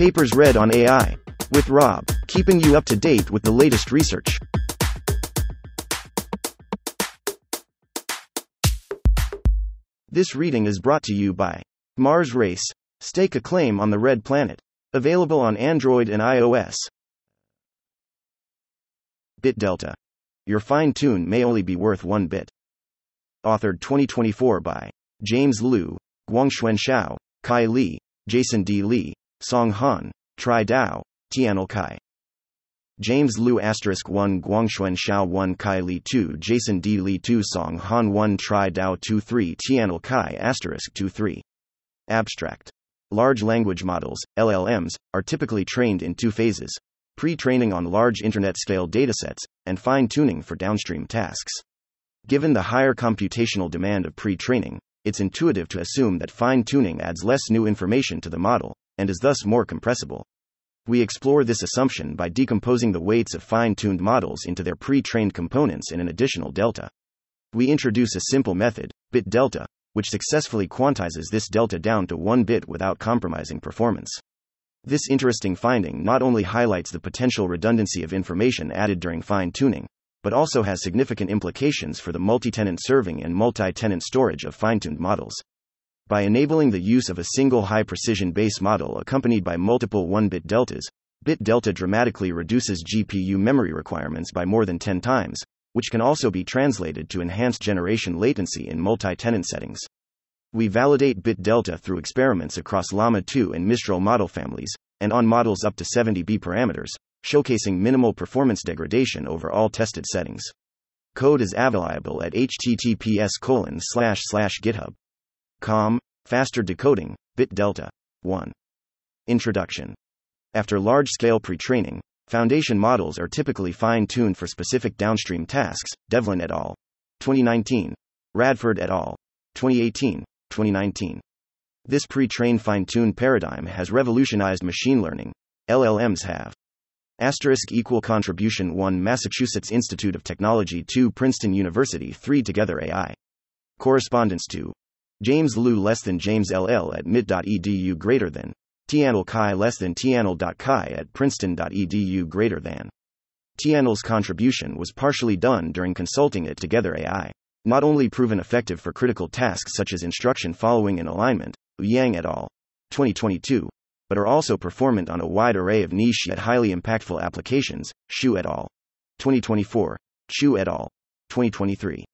Papers Read on AI. With Rob, keeping you up to date with the latest research. This reading is brought to you by Mars Race. Stake a claim on the Red Planet. Available on Android and iOS. BitDelta. Your fine tune may only be worth one bit. Authored 2024 by James Liu, Guangxuan Xiao, Cai Li, Jason D. Lee, Song Han, Tri Dao, Tianle Cai. James Liu *1 Guangxuan Xiao 1 Cai Li 2 Jason D. Lee 2 Song Han 1 Tri Dao 2 3 Tianle Cai *2 3. Abstract. Large language models, LLMs, are typically trained in two phases: pre-training on large internet-scale datasets, and fine-tuning for downstream tasks. Given the higher computational demand of pre-training, it's intuitive to assume that fine-tuning adds less new information to the model, and is thus more compressible. We explore this assumption by decomposing the weights of fine-tuned models into their pre-trained components in an additional delta. We introduce a simple method, BitDelta, which successfully quantizes this delta down to one bit without compromising performance. This interesting finding not only highlights the potential redundancy of information added during fine-tuning, but also has significant implications for the multi-tenant serving and multi-tenant storage of fine-tuned models. By enabling the use of a single high-precision base model accompanied by multiple 1-bit deltas, BitDelta dramatically reduces GPU memory requirements by more than 10 times, which can also be translated to enhanced generation latency in multi-tenant settings. We validate BitDelta through experiments across Llama 2 and Mistral model families, and on models up to 70B parameters, showcasing minimal performance degradation over all tested settings. Code is available at https://github.com. Faster decoding, BitDelta. 1. Introduction. After large-scale pre-training, foundation models are typically fine-tuned for specific downstream tasks. Devlin et al. 2019. Radford et al. 2018. 2019. This pre-trained fine-tuned paradigm has revolutionized machine learning. LLMs have. *= Contribution 1 Massachusetts Institute of Technology 2 Princeton University 3 Together AI. Correspondence 2. James Liu James LL at MIT.edu Tianle Cai Tianle.Cai at Princeton.edu Tianle's contribution was partially done during consulting at Together AI. Not only proven effective for critical tasks such as instruction following and alignment, Yang et al. 2022, but are also performant on a wide array of niche yet highly impactful applications, Xu et al. 2024, Chu et al. 2023.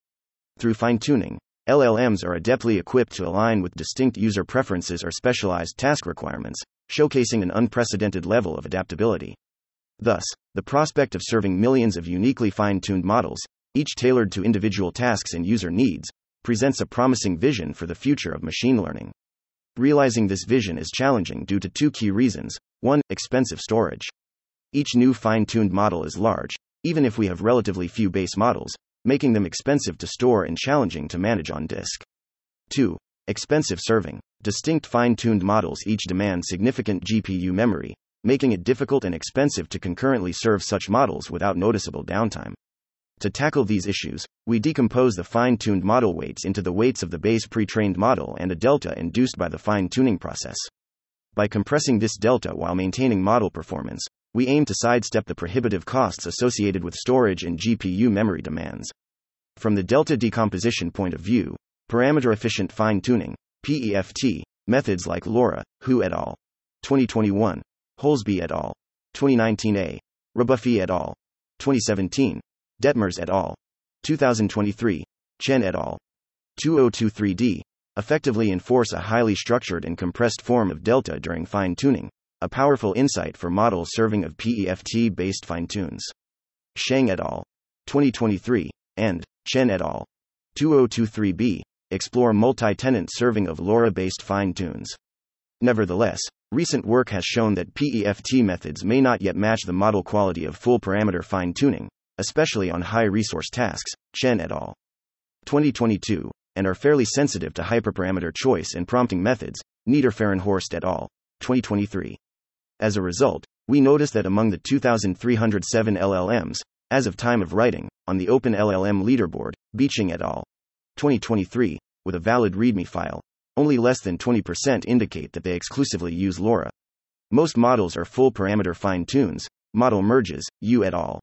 Through fine-tuning, LLMs are adeptly equipped to align with distinct user preferences or specialized task requirements, showcasing an unprecedented level of adaptability. Thus, the prospect of serving millions of uniquely fine-tuned models, each tailored to individual tasks and user needs, presents a promising vision for the future of machine learning. Realizing this vision is challenging due to two key reasons. 1. Expensive storage. Each new fine-tuned model is large, even if we have relatively few base models, making them expensive to store and challenging to manage on disk. 2. Expensive serving. Distinct fine-tuned models each demand significant GPU memory, making it difficult and expensive to concurrently serve such models without noticeable downtime. To tackle these issues, we decompose the fine-tuned model weights into the weights of the base pre-trained model and a delta induced by the fine-tuning process. By compressing this delta while maintaining model performance, we aim to sidestep the prohibitive costs associated with storage and GPU memory demands. From the delta decomposition point of view, parameter-efficient fine-tuning (PEFT) methods like LoRA, Hu et al. 2021, Holsby et al. 2019a, Rabuffi et al. 2017, Detmers et al. 2023, Chen et al. 2023d, effectively enforce a highly structured and compressed form of delta during fine-tuning, a powerful insight for model serving of PEFT-based fine-tunes. Sheng et al. 2023, and Chen et al. 2023b, explore multi-tenant serving of LoRA-based fine-tunes. Nevertheless, recent work has shown that PEFT methods may not yet match the model quality of full-parameter fine-tuning, especially on high-resource tasks, Chen et al. 2022, and are fairly sensitive to hyperparameter choice and prompting methods, Niederfahrenhorst et al. 2023. As a result, we notice that among the 2,307 LLMs, as of time of writing, on the Open LLM leaderboard, Beeching et al. 2023, with a valid README file, only less than 20% indicate that they exclusively use LoRA. Most models are full-parameter fine-tunes, model merges, Yu et al.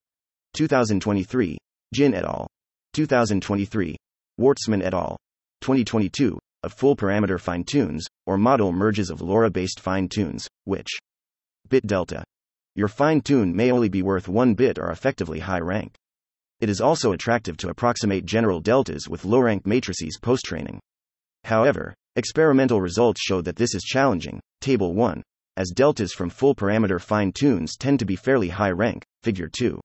2023, Jin et al. 2023, Wartsman et al. 2022, of full-parameter fine-tunes, or model merges of LoRA-based fine-tunes, which BitDelta. Your fine-tune may only be worth 1 bit or effectively high rank. It is also attractive to approximate general deltas with low-rank matrices post-training. However, experimental results show that this is challenging. Table 1. As deltas from full-parameter fine-tunes tend to be fairly high rank, Figure 2.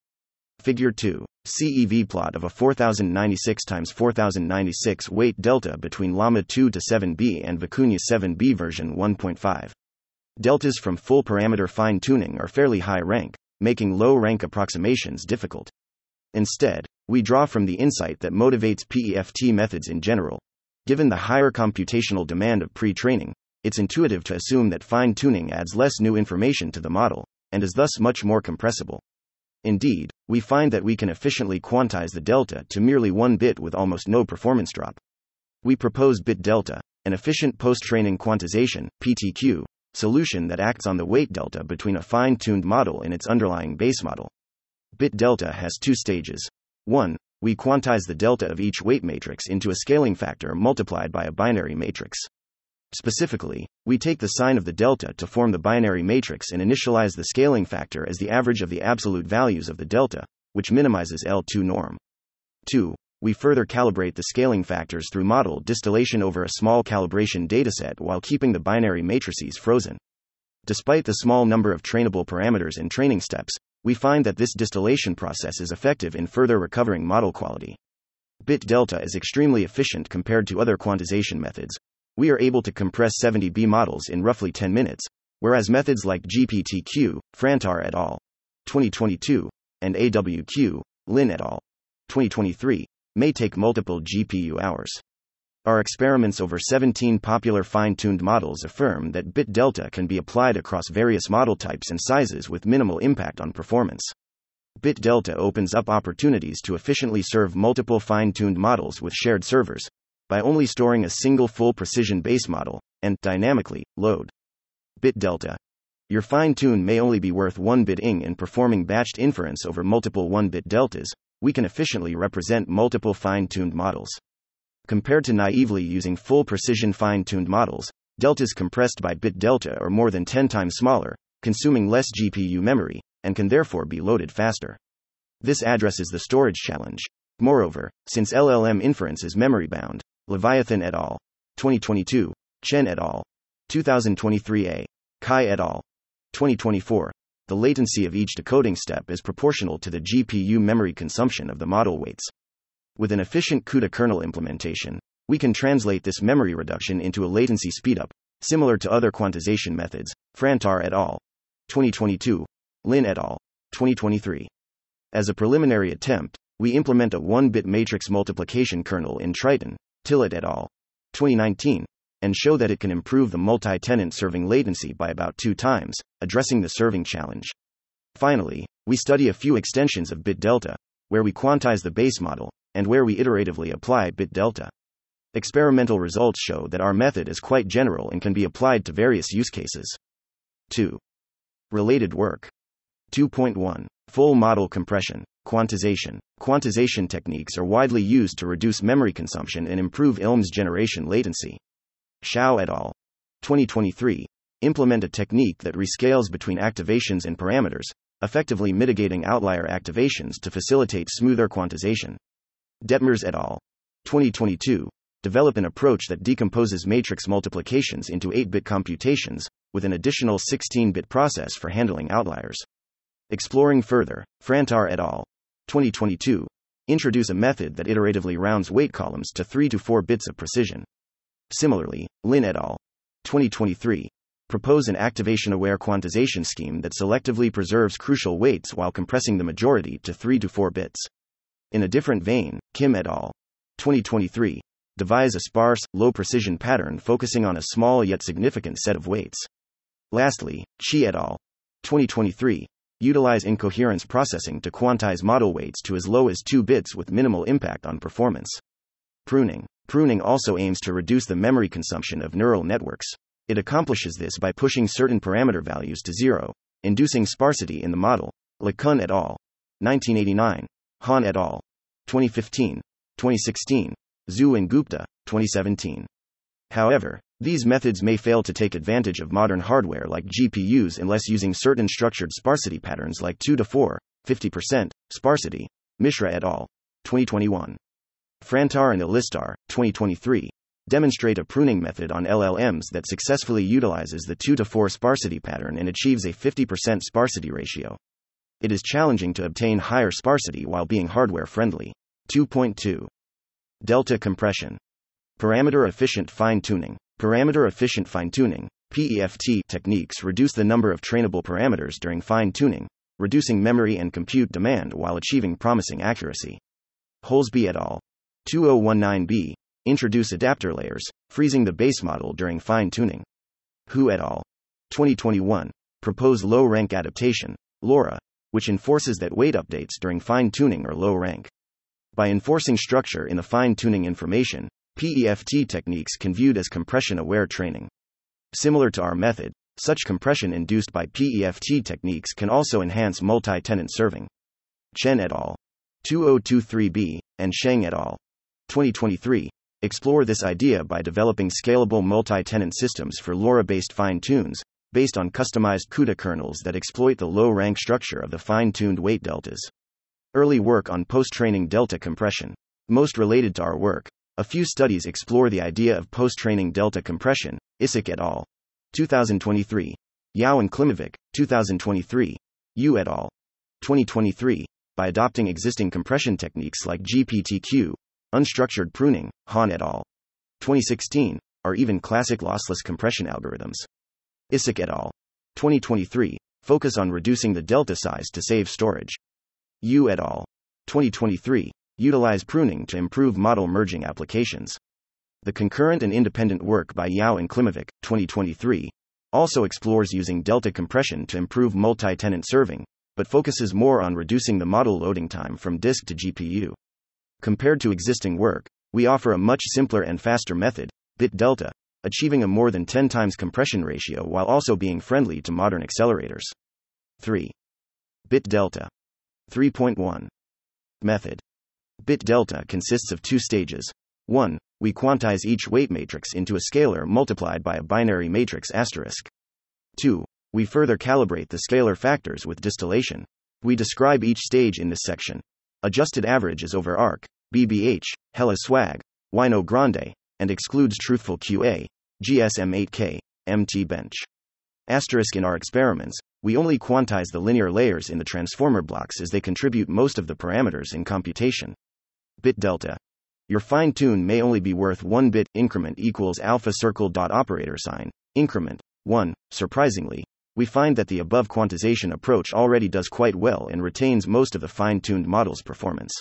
Figure 2. CEV plot of a 4096 x 4096 weight delta between Llama 2 to 7B and Vicuna 7B version 1.5. Deltas from full-parameter fine-tuning are fairly high rank, making low-rank approximations difficult. Instead, we draw from the insight that motivates PEFT methods in general. Given the higher computational demand of pre-training, it's intuitive to assume that fine-tuning adds less new information to the model, and is thus much more compressible. Indeed, we find that we can efficiently quantize the delta to merely 1 bit with almost no performance drop. We propose BitDelta, an efficient post-training quantization (PTQ) solution that acts on the weight delta between a fine-tuned model and its underlying base model. BitDelta has 2 stages. 1. We quantize the delta of each weight matrix into a scaling factor multiplied by a binary matrix. Specifically, we take the sign of the delta to form the binary matrix and initialize the scaling factor as the average of the absolute values of the delta, which minimizes L2 norm. 2. We further calibrate the scaling factors through model distillation over a small calibration dataset while keeping the binary matrices frozen. Despite the small number of trainable parameters and training steps, we find that this distillation process is effective in further recovering model quality. BitDelta is extremely efficient compared to other quantization methods. We are able to compress 70B models in roughly 10 minutes, whereas methods like GPTQ, Frantar et al. 2022, and AWQ, Lin et al. 2023, may take multiple GPU hours. Our experiments over 17 popular fine-tuned models affirm that BitDelta can be applied across various model types and sizes with minimal impact on performance. BitDelta opens up opportunities to efficiently serve multiple fine-tuned models with shared servers, by only storing a single full precision base model, and dynamically load. BitDelta. Your fine-tune may only be worth 1 bit in performing batched inference over multiple 1-bit deltas, we can efficiently represent multiple fine-tuned models. Compared to naively using full precision fine-tuned models, deltas compressed by BitDelta are more than 10 times smaller, consuming less GPU memory, and can therefore be loaded faster. This addresses the storage challenge. Moreover, since LLM inference is memory-bound, Leviathan et al. 2022, Chen et al. 2023a, Cai et al. 2024, the latency of each decoding step is proportional to the GPU memory consumption of the model weights. With an efficient CUDA kernel implementation, we can translate this memory reduction into a latency speedup, similar to other quantization methods, Frantar et al. 2022, Lin et al. 2023. As a preliminary attempt, we implement a 1-bit matrix multiplication kernel in Triton, Tillet et al. 2019, and show that it can improve the multi-tenant serving latency by about 2 times, addressing the serving challenge. Finally, we study a few extensions of BitDelta, where we quantize the base model, and where we iteratively apply BitDelta. Experimental results show that our method is quite general and can be applied to various use cases. 2. Related work. 2.1. Full model compression. Quantization. Quantization techniques are widely used to reduce memory consumption and improve ILM's generation latency. Xiao et al. 2023 implement a technique that rescales between activations and parameters, effectively mitigating outlier activations to facilitate smoother quantization. Detmers et al. 2022 develop an approach that decomposes matrix multiplications into 8-bit computations, with an additional 16-bit process for handling outliers. Exploring further, Frantar et al. 2022 introduce a method that iteratively rounds weight columns to 3 to 4 bits of precision. Similarly, Lin et al. 2023 propose an activation-aware quantization scheme that selectively preserves crucial weights while compressing the majority to 3 to 4 bits. In a different vein, Kim et al. 2023 devise a sparse, low-precision pattern focusing on a small yet significant set of weights. Lastly, Qi et al. 2023 utilize incoherence processing to quantize model weights to as low as 2 bits with minimal impact on performance. Pruning. Pruning also aims to reduce the memory consumption of neural networks. It accomplishes this by pushing certain parameter values to zero, inducing sparsity in the model. LeCun et al. 1989. Han et al. 2015. 2016. Zhu and Gupta. 2017. However, these methods may fail to take advantage of modern hardware like GPUs unless using certain structured sparsity patterns like 2 to 4, 50%, sparsity. Mishra et al. 2021. Frantar and Illistar, 2023, demonstrate a pruning method on LLMs that successfully utilizes the 2 to 4 sparsity pattern and achieves a 50% sparsity ratio. It is challenging to obtain higher sparsity while being hardware-friendly. 2.2. Delta compression. Parameter-efficient fine-tuning. Parameter-efficient fine-tuning (PEFT) techniques reduce the number of trainable parameters during fine-tuning, reducing memory and compute demand while achieving promising accuracy. Holsby et al. 2019b introduce adapter layers, freezing the base model during fine-tuning. Hu et al. 2021 propose low-rank adaptation (LoRA), which enforces that weight updates during fine-tuning are low-rank. By enforcing structure in the fine-tuning information, PEFT techniques can be viewed as compression-aware training. Similar to our method, such compression induced by PEFT techniques can also enhance multi-tenant serving. Chen et al. 2023b and Sheng et al. 2023 explore this idea by developing scalable multi-tenant systems for LoRA-based fine-tunes, based on customized CUDA kernels that exploit the low-rank structure of the fine-tuned weight deltas. Early work on post-training delta compression. Most related to our work, a few studies explore the idea of post-training delta compression. Isik et al. 2023, Yao and Klimovic, 2023, Yu et al. 2023, by adopting existing compression techniques like GPTQ, unstructured pruning, Han et al. 2016, or even classic lossless compression algorithms. Isik et al. 2023, focus on reducing the delta size to save storage. Yu et al. 2023, utilize pruning to improve model merging applications. The concurrent and independent work by Yao and Klimovic, 2023, also explores using delta compression to improve multi-tenant serving, but focuses more on reducing the model loading time from disk to GPU. Compared to existing work, we offer a much simpler and faster method, BitDelta, achieving a more than 10 times compression ratio while also being friendly to modern accelerators. 3. BitDelta 3.1 Method. BitDelta consists of two stages. 1. We quantize each weight matrix into a scalar multiplied by a binary matrix asterisk. 2. We further calibrate the scalar factors with distillation. We describe each stage in this section. Adjusted average is over ARC, BBH, HellaSwag, Winogrande, and excludes TruthfulQA, GSM8K, MT Bench. Asterisk in our experiments, we only quantize the linear layers in the transformer blocks as they contribute most of the parameters in computation. BitDelta. Your fine tune may only be worth 1 bit. Increment equals alpha circle dot operator sign, increment, 1. Surprisingly, we find that the above quantization approach already does quite well and retains most of the fine-tuned model's performance.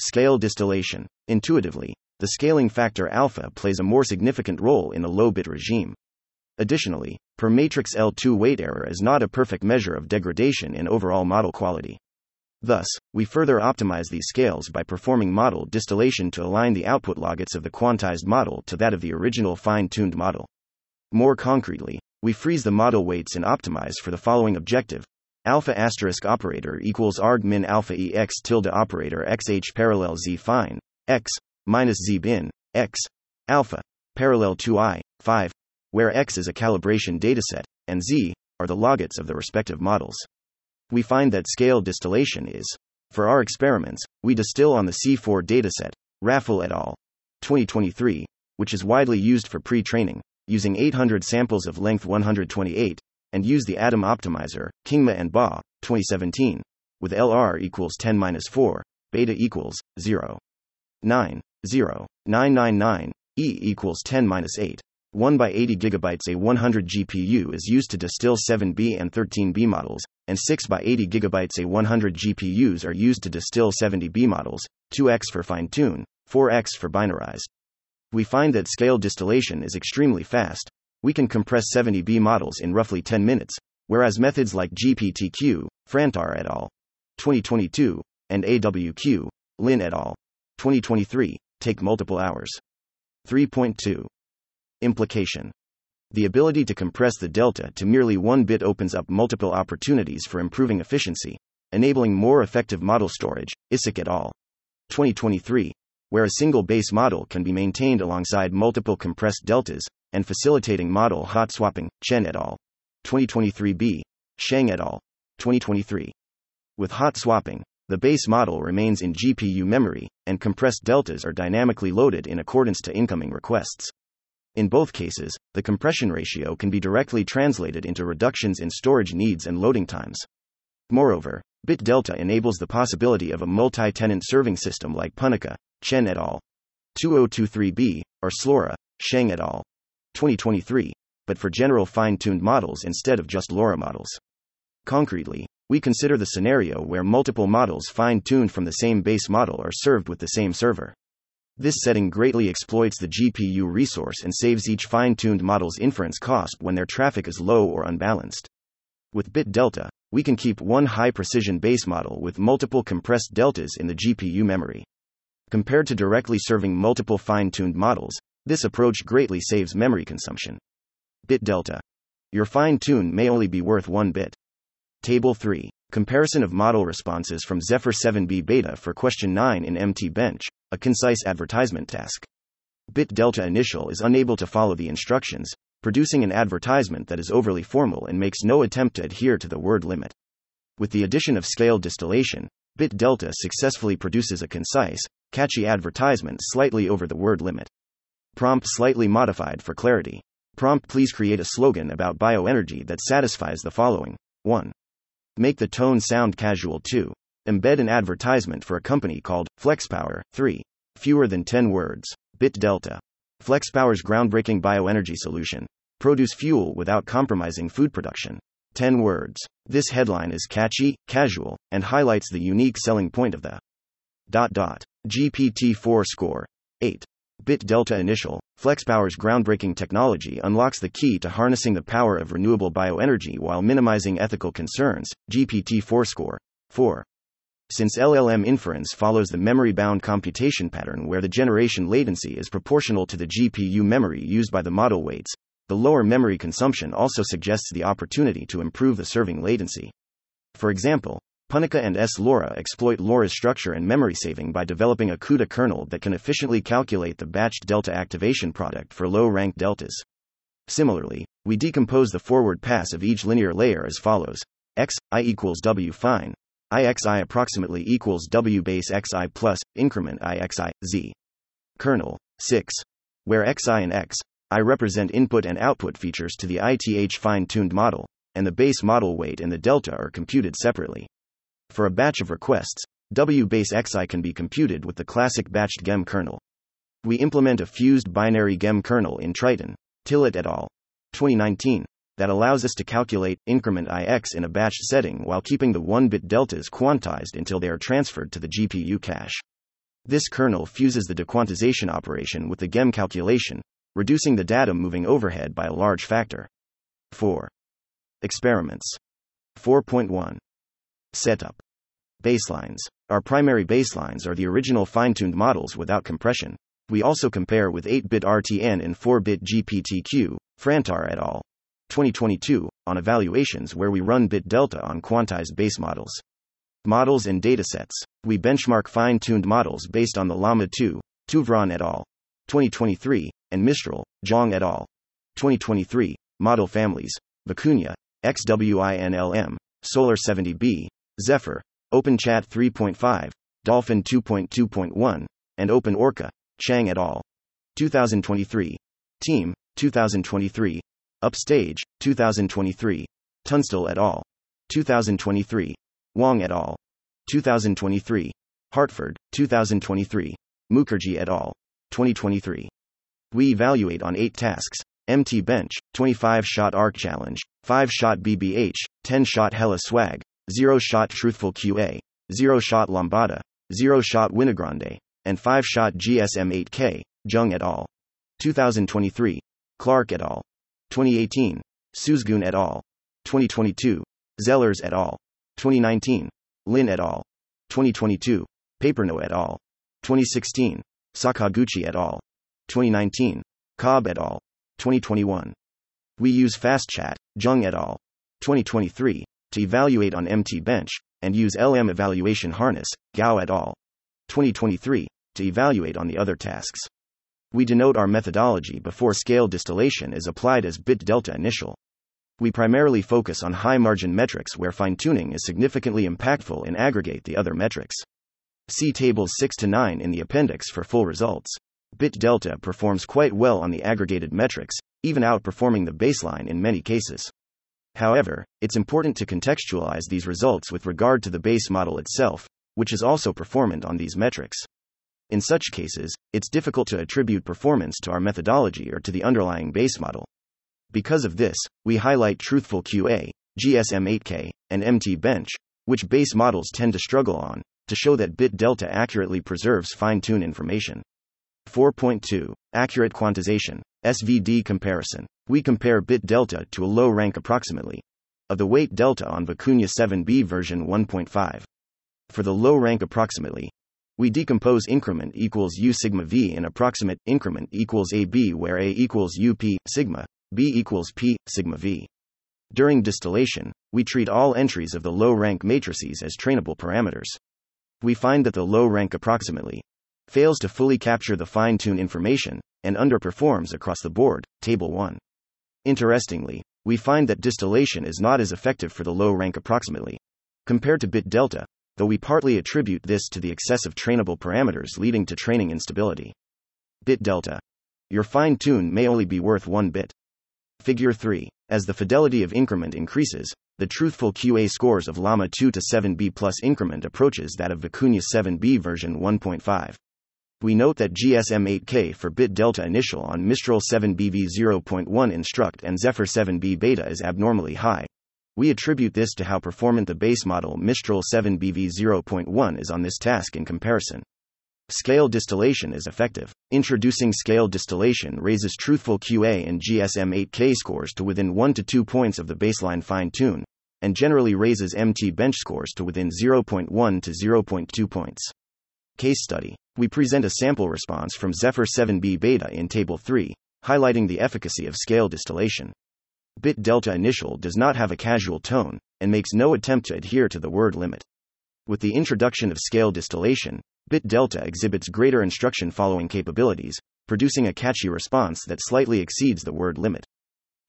Scale distillation. Intuitively, the scaling factor alpha plays a more significant role in a low-bit regime. Additionally, per matrix L2 weight error is not a perfect measure of degradation in overall model quality. Thus, we further optimize these scales by performing model distillation to align the output logits of the quantized model to that of the original fine-tuned model. More concretely, we freeze the model weights and optimize for the following objective: alpha asterisk operator equals arg min alpha e x tilde operator xh parallel z fine, x, minus z bin, x, alpha, parallel 2i, 5, where x is a calibration dataset, and z are the logits of the respective models. We find that scale distillation is. For our experiments, we distill on the C4 dataset, Raffel et al. 2023, which is widely used for pre-training, using 800 samples of length 128, and use the Atom Optimizer, Kingma and Ba, 2017, with LR equals 10-4, beta equals 0.90999, E equals 10-8. 1 by 80 GB A 100 GPU is used to distill 7B and 13B models, and 6 by 80 GB A 100 GPUs are used to distill 70B models, 2x for fine-tune, 4x for binarized. We find that scale distillation is extremely fast. We can compress 70B models in roughly 10 minutes, whereas methods like GPTQ, Frantar et al. 2022, and AWQ, Lin et al. 2023, take multiple hours. 3.2. Implication. the ability to compress the delta to merely one bit opens up multiple opportunities for improving efficiency, enabling more effective model storage, Isaac et al. 2023, where a single base model can be maintained alongside multiple compressed deltas, and facilitating model hot swapping, Chen et al. 2023b, Shang et al. 2023. With hot swapping, the base model remains in GPU memory, and compressed deltas are dynamically loaded in accordance to incoming requests. In both cases, the compression ratio can be directly translated into reductions in storage needs and loading times. Moreover, BitDelta enables the possibility of a multi-tenant serving system like Punica, Chen et al. 2023b, or S-LORA, Shang et al. 2023, but for general fine-tuned models instead of just LoRA models. Concretely, we consider the scenario where multiple models fine-tuned from the same base model are served with the same server. This setting greatly exploits the GPU resource and saves each fine-tuned model's inference cost when their traffic is low or unbalanced. With BitDelta, we can keep one high-precision base model with multiple compressed deltas in the GPU memory. Compared to directly serving multiple fine-tuned models, this approach greatly saves memory consumption. BitDelta. Your fine-tune may only be worth one bit. Table 3. Comparison of model responses from Zephyr 7B beta for question 9 in MT Bench, a concise advertisement task. BitDelta initial is unable to follow the instructions, producing an advertisement that is overly formal and makes no attempt to adhere to the word limit. With the addition of scaled distillation, BitDelta successfully produces a concise, catchy advertisement slightly over the word limit. Prompt slightly modified for clarity. Prompt: please create a slogan about bioenergy that satisfies the following. 1. Make the tone sound casual. 2. Embed an advertisement for a company called FlexPower. 3. Fewer than 10 words. BitDelta. FlexPower's groundbreaking bioenergy solution. Produce fuel without compromising food production. 10 words. This headline is catchy, casual, and highlights the unique selling point of the ... GPT-4 score. 8. BitDelta initial, FlexPower's groundbreaking technology unlocks the key to harnessing the power of renewable bioenergy while minimizing ethical concerns, GPT-4 score. 4. Since LLM inference follows the memory-bound computation pattern where the generation latency is proportional to the GPU memory used by the model weights, the lower memory consumption also suggests the opportunity to improve the serving latency. For example, Punica and S-LoRA exploit LoRA's structure and memory saving by developing a CUDA kernel that can efficiently calculate the batched delta activation product for low-rank deltas. Similarly, we decompose the forward pass of each linear layer as follows. X, I equals W fine, I x I approximately equals W base x I plus, increment I x I, z. Kernel, 6. Where x I and x, I represent input and output features to the ith fine-tuned model, and the base model weight and the delta are computed separately. For a batch of requests, W base XI can be computed with the classic batched GEM kernel. We implement a fused binary GEM kernel in Triton, Tillett et al. 2019, that allows us to calculate increment IX in a batched setting while keeping the 1-bit deltas quantized until they are transferred to the GPU cache. This kernel fuses the dequantization operation with the GEM calculation, reducing the data moving overhead by a large factor. 4. Experiments. 4.1. Setup. Baselines. Our primary baselines are the original fine-tuned models without compression. We also compare with 8-bit RTN and 4-bit GPTQ, Frantar et al. 2022, on evaluations where we run BitDelta on quantized base models. Models and datasets. We benchmark fine-tuned models based on the Llama 2, Tuvron et al. 2023, and Mistral, Zhang et al. 2023, model families, Vicuna, XWINLM, Solar 70B, Zephyr, OpenChat 3.5, Dolphin 2.2.1, and OpenOrca, Chang et al. 2023, Team, 2023, Upstage, 2023, Tunstall et al. 2023, Wang et al. 2023, Hartford, 2023, Mukherjee et al. 2023. We evaluate on 8 tasks: MT Bench, 25-shot Arc Challenge, 5-shot BBH, 10-shot HellaSwag, 0-shot TruthfulQA, 0-shot Lombada, 0-shot Winogrande, and 5-shot GSM8K, Jung et al. 2023, Clark et al. 2018, Suzgun et al. 2022, Zellers et al. 2019, Lin et al. 2022, Paperno et al. 2016, Sakaguchi et al. 2019, Cobb et al. 2021. We use FastChat, Zheng et al. 2023, to evaluate on MT Bench, and use LM Evaluation Harness, Gao et al. 2023, to evaluate on the other tasks. We denote our methodology before scale distillation is applied as BitDelta initial. We primarily focus on high-margin metrics where fine-tuning is significantly impactful and aggregate the other metrics. See tables 6 to 9 in the appendix for full results. BitDelta performs quite well on the aggregated metrics, even outperforming the baseline in many cases. However, it's important to contextualize these results with regard to the base model itself, which is also performant on these metrics. In such cases, it's difficult to attribute performance to our methodology or to the underlying base model. Because of this, we highlight TruthfulQA, GSM8K, and MT Bench, which base models tend to struggle on, to show that BitDelta accurately preserves fine-tune information. 4.2. Accurate quantization, SVD comparison. We compare BitDelta to a low rank approximately of the weight delta on Vicuna 7B version 1.5. For the low rank approximately, we decompose increment equals U sigma V in approximate increment equals AB where A equals UP sigma, B equals P sigma V. During distillation, we treat all entries of the low rank matrices as trainable parameters. We find that the low rank approximately fails to fully capture the fine-tune information, and underperforms across the board, Table 1. Interestingly, we find that distillation is not as effective for the low rank approximately compared to BitDelta, though we partly attribute this to the excess of trainable parameters leading to training instability. BitDelta. Your fine-tune may only be worth 1 bit. Figure 3. As the fidelity of increment increases, the truthful QA scores of Llama 2 to 7B plus increment approaches that of Vicuna 7B version 1.5. We note that GSM8K for BitDelta initial on Mistral 7BV 0.1 instruct and Zephyr 7B beta is abnormally high. We attribute this to how performant the base model Mistral 7BV 0.1 is on this task in comparison. Scale distillation is effective. Introducing scale distillation raises truthful QA and GSM8K scores to within 1 to 2 points of the baseline fine-tune, and generally raises MT Bench scores to within 0.1 to 0.2 points. Case study. We present a sample response from Zephyr 7B beta in Table 3, highlighting the efficacy of scale distillation. BitDelta initial does not have a casual tone, and makes no attempt to adhere to the word limit. With the introduction of scale distillation, BitDelta exhibits greater instruction following capabilities, producing a catchy response that slightly exceeds the word limit.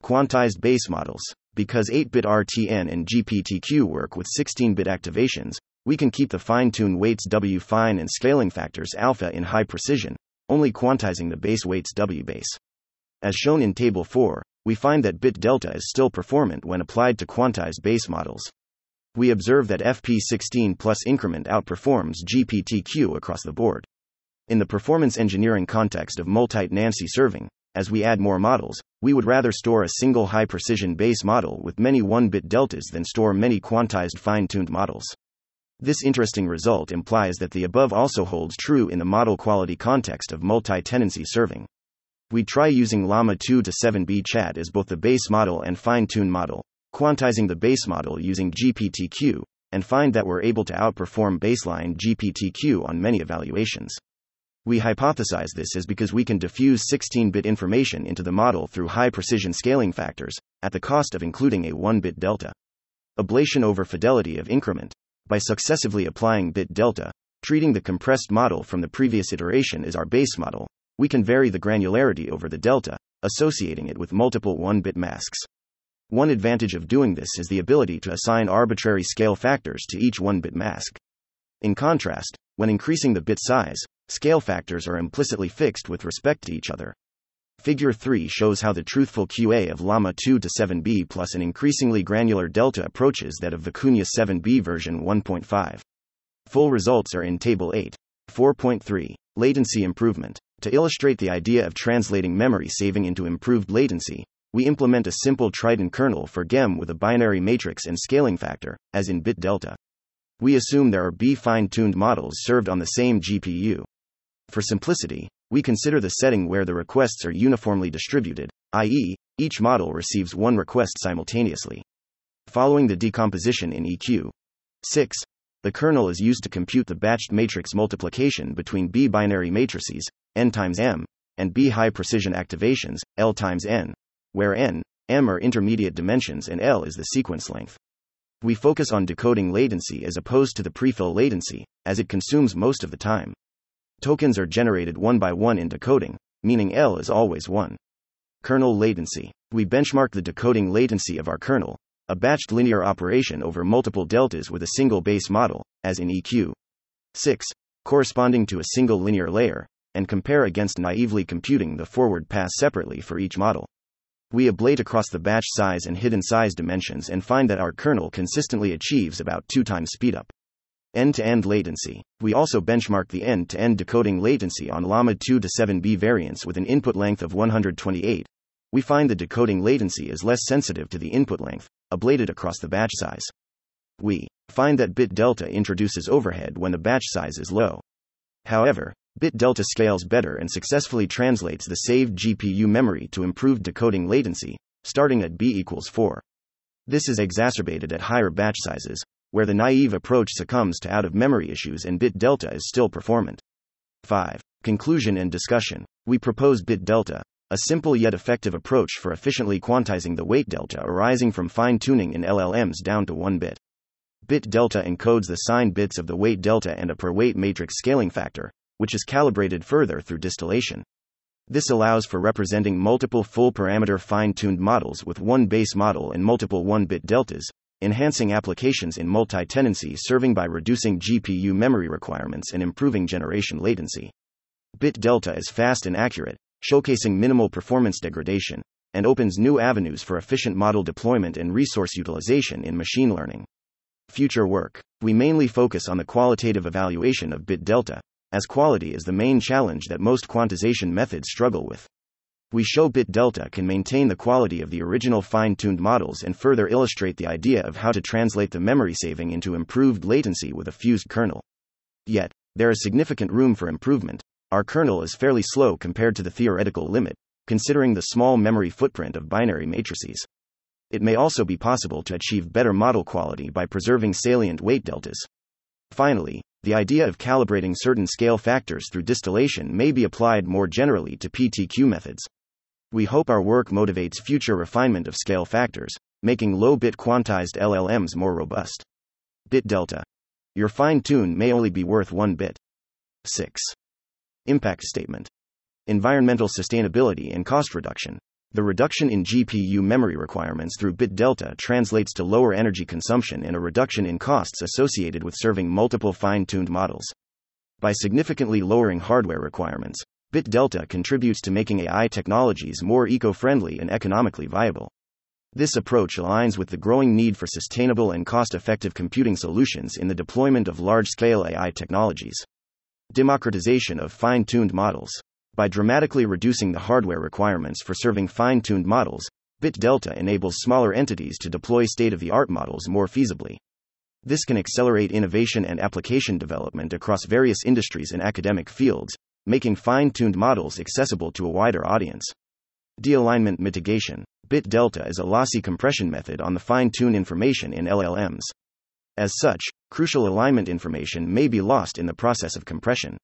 Quantized base models. Because 8-bit RTN and GPTQ work with 16-bit activations, we can keep the fine-tune weights W fine and scaling factors alpha in high precision, only quantizing the base weights W base. As shown in Table 4, we find that BitDelta is still performant when applied to quantized base models. We observe that FP16 plus increment outperforms GPTQ across the board. In the performance engineering context of multi-nancy serving, as we add more models, we would rather store a single high-precision base model with many 1-bit deltas than store many quantized fine-tuned models. This interesting result implies that the above also holds true in the model quality context of multi-tenancy serving. We try using Llama 2 to 7B chat as both the base model and fine-tune model, quantizing the base model using GPTQ, and find that we're able to outperform baseline GPTQ on many evaluations. We hypothesize this is because we can diffuse 16-bit information into the model through high-precision scaling factors, at the cost of including a 1-bit delta. Ablation over fidelity of increment. By successively applying BitDelta, treating the compressed model from the previous iteration as our base model, we can vary the granularity over the delta, associating it with multiple 1-bit masks. One advantage of doing this is the ability to assign arbitrary scale factors to each 1-bit mask. In contrast, when increasing the bit size, scale factors are implicitly fixed with respect to each other. Figure 3 shows how the truthful QA of Llama 2 to 7B plus an increasingly granular delta approaches that of Vicuna 7B version 1.5. Full results are in Table 8. 4.3. Latency improvement. To illustrate the idea of translating memory saving into improved latency, we implement a simple Triton kernel for GEM with a binary matrix and scaling factor, as in BitDelta. We assume there are B fine-tuned models served on the same GPU. For simplicity, we consider the setting where the requests are uniformly distributed, i.e., each model receives one request simultaneously. Following the decomposition in EQ6, the kernel is used to compute the batched matrix multiplication between B binary matrices, n times m, and B high-precision activations, L times n, where n M are intermediate dimensions and L is the sequence length. We focus on decoding latency as opposed to the prefill latency, as it consumes most of the time. Tokens are generated one by one in decoding, meaning L is always 1. Kernel latency. We benchmark the decoding latency of our kernel, a batched linear operation over multiple deltas with a single base model, as in EQ6, corresponding to a single linear layer, and compare against naively computing the forward pass separately for each model. We ablate across the batch size and hidden size dimensions and find that our kernel consistently achieves about 2 times speedup. End-to-end latency. We also benchmark the end-to-end decoding latency on Llama 2 to 7B variants with an input length of 128. We find the decoding latency is less sensitive to the input length, ablated across the batch size. We find that BitDelta introduces overhead when the batch size is low. However, BitDelta scales better and successfully translates the saved GPU memory to improved decoding latency, starting at B equals 4. This is exacerbated at higher batch sizes, where the naive approach succumbs to out-of-memory issues and BitDelta is still performant. 5. Conclusion and discussion. We propose BitDelta, a simple yet effective approach for efficiently quantizing the weight delta arising from fine-tuning in LLMs down to 1 bit. BitDelta encodes the signed bits of the weight delta and a per-weight matrix scaling factor, which is calibrated further through distillation. This allows for representing multiple full-parameter fine-tuned models with one base model and multiple 1-bit deltas, enhancing applications in multi-tenancy serving by reducing GPU memory requirements and improving generation latency. BitDelta is fast and accurate, showcasing minimal performance degradation, and opens new avenues for efficient model deployment and resource utilization in machine learning. Future work. We mainly focus on the qualitative evaluation of BitDelta, as quality is the main challenge that most quantization methods struggle with. We show BitDelta can maintain the quality of the original fine-tuned models and further illustrate the idea of how to translate the memory saving into improved latency with a fused kernel. Yet, there is significant room for improvement. Our kernel is fairly slow compared to the theoretical limit, considering the small memory footprint of binary matrices. It may also be possible to achieve better model quality by preserving salient weight deltas. Finally, the idea of calibrating certain scale factors through distillation may be applied more generally to PTQ methods. We hope our work motivates future refinement of scale factors, making low-bit quantized LLMs more robust. BitDelta. Your fine-tune may only be worth 1 bit. 6. Impact statement. Environmental sustainability and cost reduction. The reduction in GPU memory requirements through BitDelta translates to lower energy consumption and a reduction in costs associated with serving multiple fine-tuned models. By significantly lowering hardware requirements, BitDelta contributes to making AI technologies more eco-friendly and economically viable. This approach aligns with the growing need for sustainable and cost-effective computing solutions in the deployment of large-scale AI technologies. Democratization of fine-tuned models. By dramatically reducing the hardware requirements for serving fine-tuned models, BitDelta enables smaller entities to deploy state-of-the-art models more feasibly. This can accelerate innovation and application development across various industries and academic fields, making fine-tuned models accessible to a wider audience. Dealignment mitigation. BitDelta is a lossy compression method on the fine-tune information in LLMs. As such, crucial alignment information may be lost in the process of compression.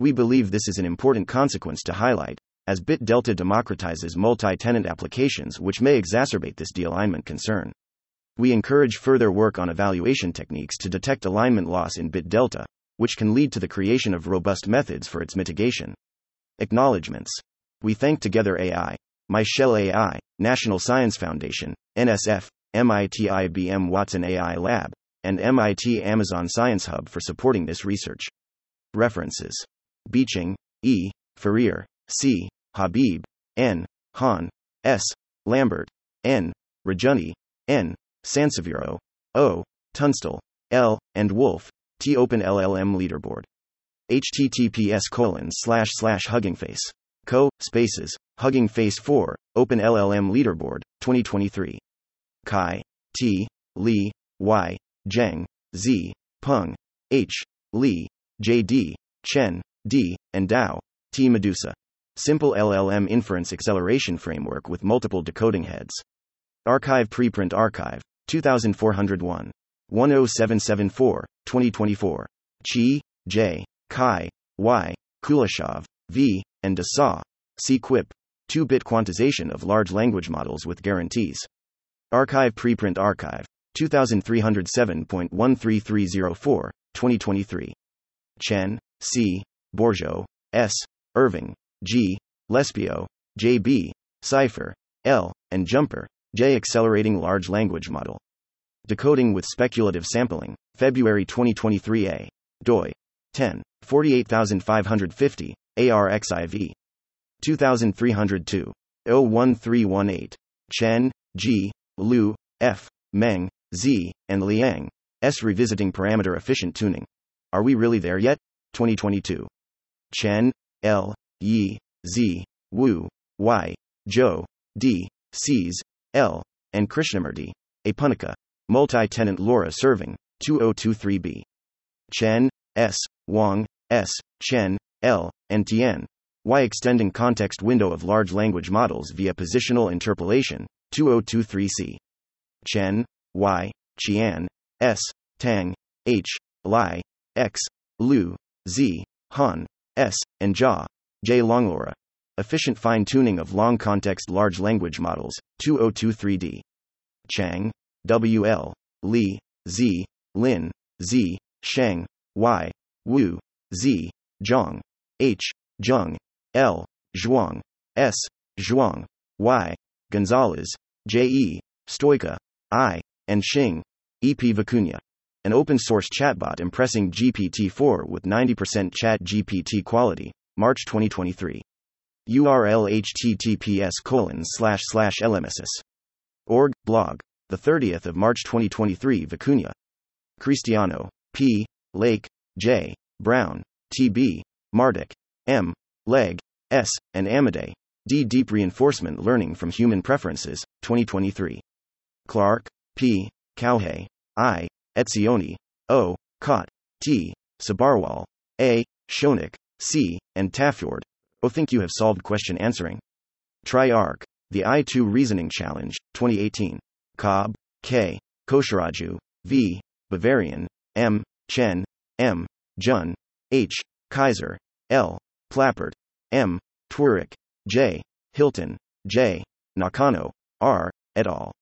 We believe this is an important consequence to highlight, as BitDelta democratizes multi-tenant applications which may exacerbate this dealignment concern. We encourage further work on evaluation techniques to detect alignment loss in BitDelta, which can lead to the creation of robust methods for its mitigation. Acknowledgements. We thank Together AI, MyShell AI, National Science Foundation, NSF, MIT IBM Watson AI Lab, and MIT Amazon Science Hub for supporting this research. References. Beeching, E., Ferrier, C., Habib, N., Han, S., Lambert, N., Rajuni, N., Sanseviero, O., Tunstall, L., and Wolf, T. Open LLM Leaderboard. https://huggingface.co/huggingface4, Open LLM Leaderboard, 2023. Cai, T., Li, Y., Zheng, Z., Peng, H., Li, J.D., Chen, D, and Dao, T. Medusa. Simple LLM Inference Acceleration Framework with Multiple Decoding Heads. Archive Preprint Archive, 2401. 10774, 2024. Chi, J., Cai, Y., Kuleshov, V., and Dasa. C. Quip. 2-bit quantization of large language models with guarantees. Archive Preprint Archive. 2307.13304, 2023. Chen, C., Borjo, S., Irving, G., Lespio, J.B., Cipher, L., and Jumper, J. Accelerating Large Language Model. Decoding with Speculative Sampling, February 2023 A. doi. 10.48550, ARXIV. 2302. 01318. Chen, G., Liu, F., Meng, Z., and Liang, S. Revisiting Parameter Efficient Tuning. Are We Really There Yet? 2022. Chen, L., Yi, Z., Wu, Y., Zhou, D., Cs., L., and Krishnamurti, A. Punica, Multi-Tenant LoRA Serving, 2023b. Chen, S., Wang, S., Chen, L., and Tian, Y. Extending Context Window of Large Language Models via Positional Interpolation, 2023c. Chen, Y., Qian, S., Tang, H., Lai, X., Liu, Z., Han, S., and Jia, J. LongLoRA. Efficient Fine-Tuning of Long-Context Large Language Models, 2023d. Chang, W. L., Li, Z., Lin, Z., Sheng, Y., Wu, Z., Zhang, H., Zheng, L., Zhuang, S., Zhuang, Y., Gonzalez, J. E., Stoica, I., and Xing, E. P. Vicuna. An open-source chatbot impressing GPT-4 with 90% chat GPT quality, March 2023. URL https://lmss.org, blog, the 30th of March 2023 Vicuna. Cristiano, P., Lake, J., Brown, T.B., Marduk, M., Leg, S., and Amadei, D. Deep Reinforcement Learning from Human Preferences, 2023. Clark, P., Kauhei, I., Etzioni, O., Cott, T., Sabarwal, A., Shonik, C., and Tafjord. Oh, think you have solved question answering? TriArc, the I2 Reasoning Challenge, 2018. Cobb, K., Kosharaju, V., Bavarian, M., Chen, M., Jun, H., Kaiser, L., Plappert, M., Twerick, J., Hilton, J., Nakano, R., et al.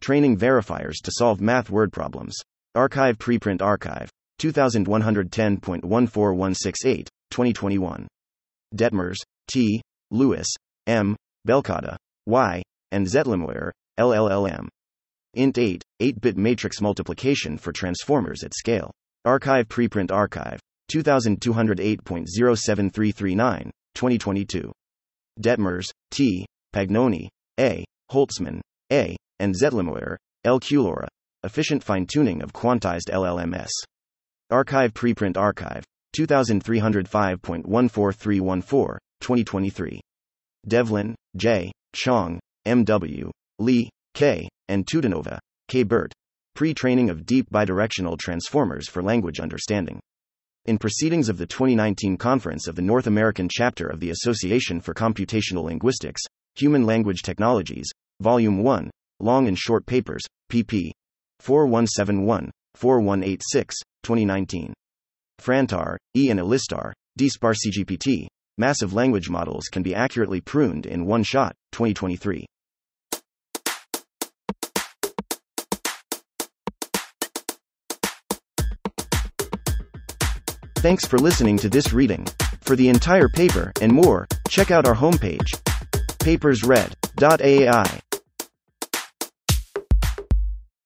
Training verifiers to solve math word problems. Archive Preprint Archive. 2110.14168, 2021. Detmers, T., Lewis, M., Belkada, Y., and Zettelmeier, LLM. Int 8, 8-bit matrix multiplication for transformers at scale. Archive Preprint Archive. 2208.07339, 2022. Detmers, T., Pagnoni, A., Holtzman, A., and Zettelmeier, LQLoRA. Efficient Fine-Tuning of Quantized LLMs. Archive Preprint Archive. 2305.14314, 2023. Devlin, J., Chong, M.W., Lee, K., and Tudanova, K. Burt. Pre-training of deep bidirectional transformers for language understanding. In proceedings of the 2019 conference of the North American chapter of the Association for Computational Linguistics, Human Language Technologies, Volume 1, Long and Short Papers, pp. 4171, 4186, 2019. Frantar, E. and Elistar, DSparCGPT, Massive Language Models Can Be Accurately Pruned in One Shot, 2023. Thanks for listening to this reading. For the entire paper and more, check out our homepage, papersread.ai.